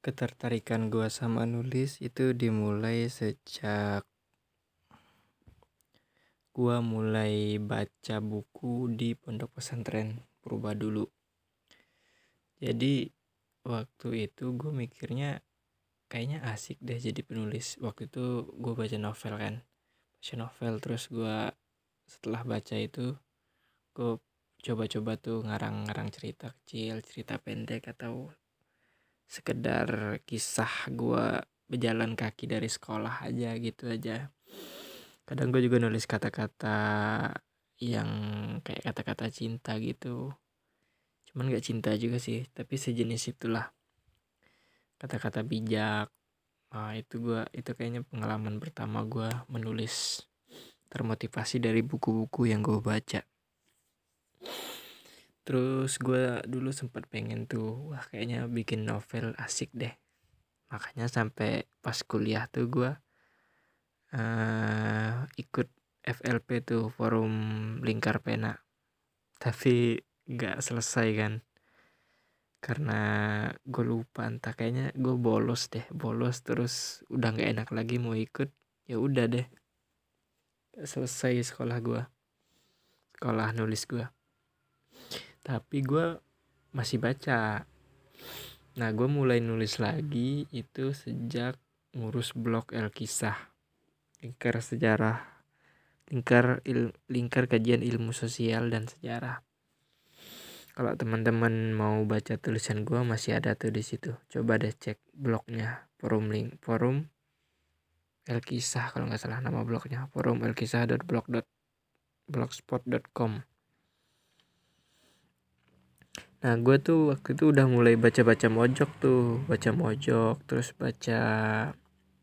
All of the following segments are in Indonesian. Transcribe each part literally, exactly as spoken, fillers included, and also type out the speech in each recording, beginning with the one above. Ketertarikan gua sama nulis itu dimulai sejak gua mulai baca buku di pondok pesantren Purba dulu. Jadi waktu itu gua mikirnya kayaknya asik deh jadi penulis. Waktu itu gua baca novel kan, baca novel terus gua setelah baca itu gua coba-coba tuh ngarang-ngarang cerita kecil, cerita pendek atau sekedar kisah gue berjalan kaki dari sekolah aja gitu aja. Kadang gue juga nulis kata-kata yang kayak kata-kata cinta gitu. Cuman gak cinta juga sih, tapi sejenis itulah. Kata-kata bijak. Nah, itu gue itu kayaknya pengalaman pertama gue menulis, termotivasi dari buku-buku yang gue baca. Terus gue dulu sempat pengen tuh, wah kayaknya bikin novel asik deh. Makanya sampai pas kuliah tuh gue uh, ikut F L P tuh, Forum Lingkar Pena. Tapi gak selesai kan, karena gue lupa entah kayaknya gue bolos deh. Bolos terus udah gak enak lagi mau ikut, ya udah deh. Gak selesai sekolah gue, sekolah nulis gue. Tapi gue masih baca. Nah, gue mulai nulis lagi itu sejak ngurus blog Elkisah, lingkar sejarah, lingkar il, lingkar kajian ilmu sosial dan sejarah. Kalau teman-teman mau baca tulisan gue masih ada tuh di situ. Coba deh cek blognya, forum link forum Elkisah kalau nggak salah nama blognya, forum elkisah dot blog dot blogspot dot com. Nah, gue tuh waktu itu udah mulai baca-baca Mojok tuh, baca Mojok, terus baca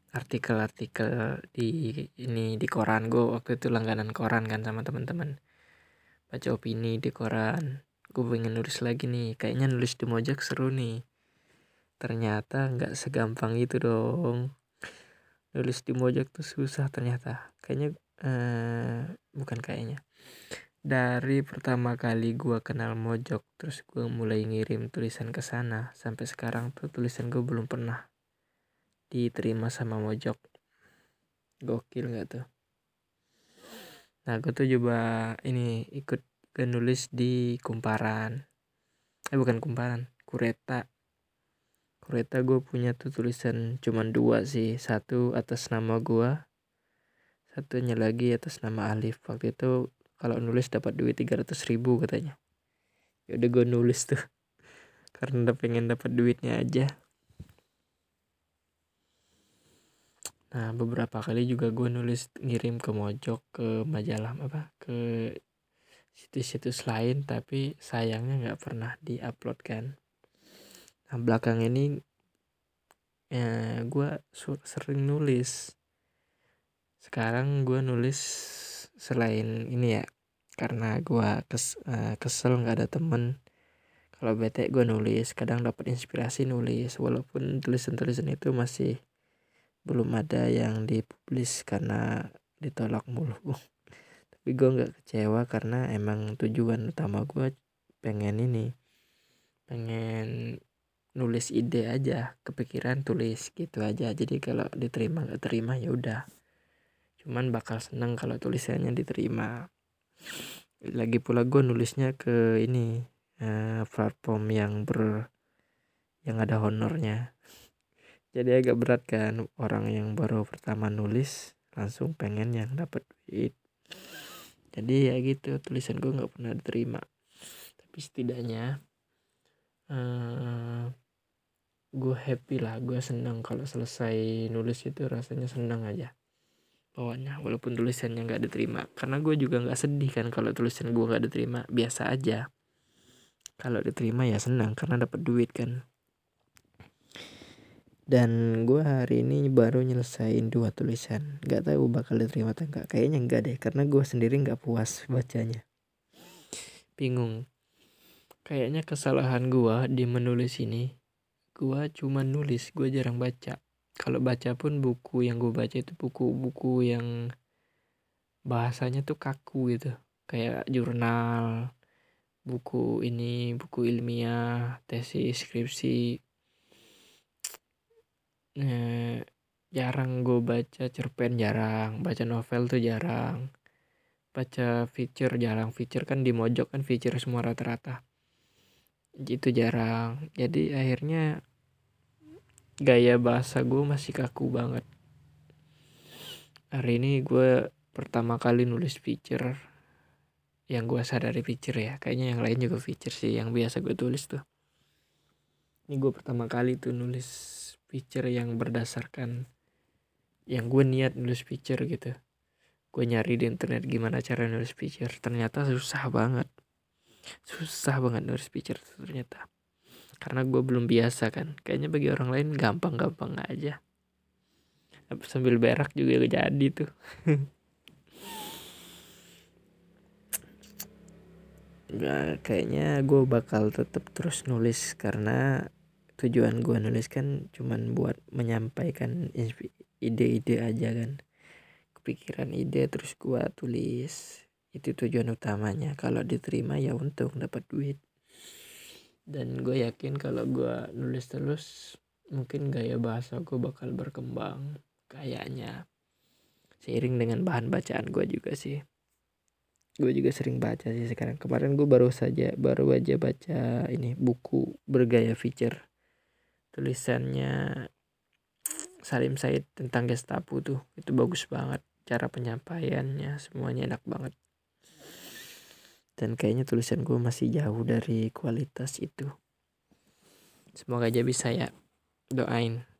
artikel-artikel di ini di koran. Gue waktu itu langganan koran kan sama teman-teman. Baca opini di koran. Gue pengen nulis lagi nih, kayaknya nulis di Mojok seru nih. Ternyata nggak segampang itu dong. Nulis di Mojok tuh susah ternyata. Kayaknya eh, bukan kayaknya. Dari pertama kali gue kenal Mojok, terus gue mulai ngirim tulisan ke sana. Sampai sekarang tuh tulisan gue belum pernah diterima sama Mojok. Gokil gak tuh? Nah, gue tuh coba ini ikut nulis di kumparan. Eh bukan kumparan, Kureta. Kureta gue punya tuh tulisan cuman dua sih. Satu atas nama gue, satunya lagi atas nama Alif. Waktu itu kalau nulis dapat duit tiga ratus ribu katanya. Ya udah gue nulis tuh karena pengen dapat duitnya aja. Nah, beberapa kali juga gue nulis ngirim ke Mojok, ke majalah apa, ke situs-situs lain, tapi sayangnya nggak pernah diupload kan. Nah, belakang ini eh, gue sur- sering nulis. Sekarang gue nulis selain ini ya, karena gue kes, uh, kesel gak ada temen. Kalau bete gue nulis, kadang dapat inspirasi nulis. Walaupun tulisan-tulisan itu masih belum ada yang dipublis karena ditolak mulu. Tapi gue gak kecewa karena emang tujuan utama gue pengen ini, pengen nulis ide aja, kepikiran tulis gitu aja. Jadi kalau diterima gak terima ya udah. Cuman bakal seneng kalau tulisannya diterima. Lagi pula gue nulisnya ke ini eh, platform yang ber yang ada honornya. Jadi agak berat kan, orang yang baru pertama nulis langsung pengen yang dapat duit. Jadi ya gitu, tulisan gue nggak pernah diterima. Tapi setidaknya eh, gue happy lah, gue seneng kalau selesai nulis itu rasanya seneng aja. Pokoknya walaupun tulisannya gak diterima. Karena gue juga gak sedih kan kalau tulisan gue gak diterima. Biasa aja. Kalau diterima ya senang karena dapat duit kan. Dan gue hari ini baru nyelesain dua tulisan. Gak tahu bakal diterima atau enggak. Kayaknya enggak deh, karena gue sendiri gak puas bacanya. Bingung. Kayaknya kesalahan gue di menulis ini, gue cuma nulis, gue jarang baca. Kalau baca pun buku yang gue baca itu buku-buku yang bahasanya tuh kaku gitu. Kayak jurnal, buku ini, buku ilmiah, tesis, skripsi. eh, jarang gue baca cerpen, jarang baca novel tuh jarang, baca feature jarang. Feature kan di Mojok kan feature semua rata-rata, itu jarang. Jadi akhirnya gaya bahasa gue masih kaku banget. Hari ini gue pertama kali nulis feature, yang gue sadari feature ya, kayaknya yang lain juga feature sih yang biasa gue tulis tuh. Ini gue pertama kali tuh nulis feature yang berdasarkan yang gue niat nulis feature gitu. Gue nyari di internet gimana cara nulis feature, ternyata susah banget susah banget nulis feature ternyata, karena gue belum biasa kan. Kayaknya bagi orang lain gampang-gampang aja, sambil berak juga jadi tuh. Nah, kayaknya gue bakal tetap terus nulis, karena tujuan gue nulis kan cuman buat menyampaikan ide-ide aja kan, kepikiran ide terus gue tulis, itu tujuan utamanya. Kalau diterima ya untung, dapat duit. Dan gue yakin kalau gue nulis terus mungkin gaya bahasa gue bakal berkembang kayaknya, seiring dengan bahan bacaan gue juga sih. Gue juga sering baca sih sekarang. Kemarin gue baru saja baru aja baca ini buku bergaya feature, tulisannya Salim Said tentang Gestapu tuh. Itu bagus banget cara penyampaiannya, semuanya enak banget. Dan kayaknya tulisan gue masih jauh dari kualitas itu. Semoga aja bisa ya, doain.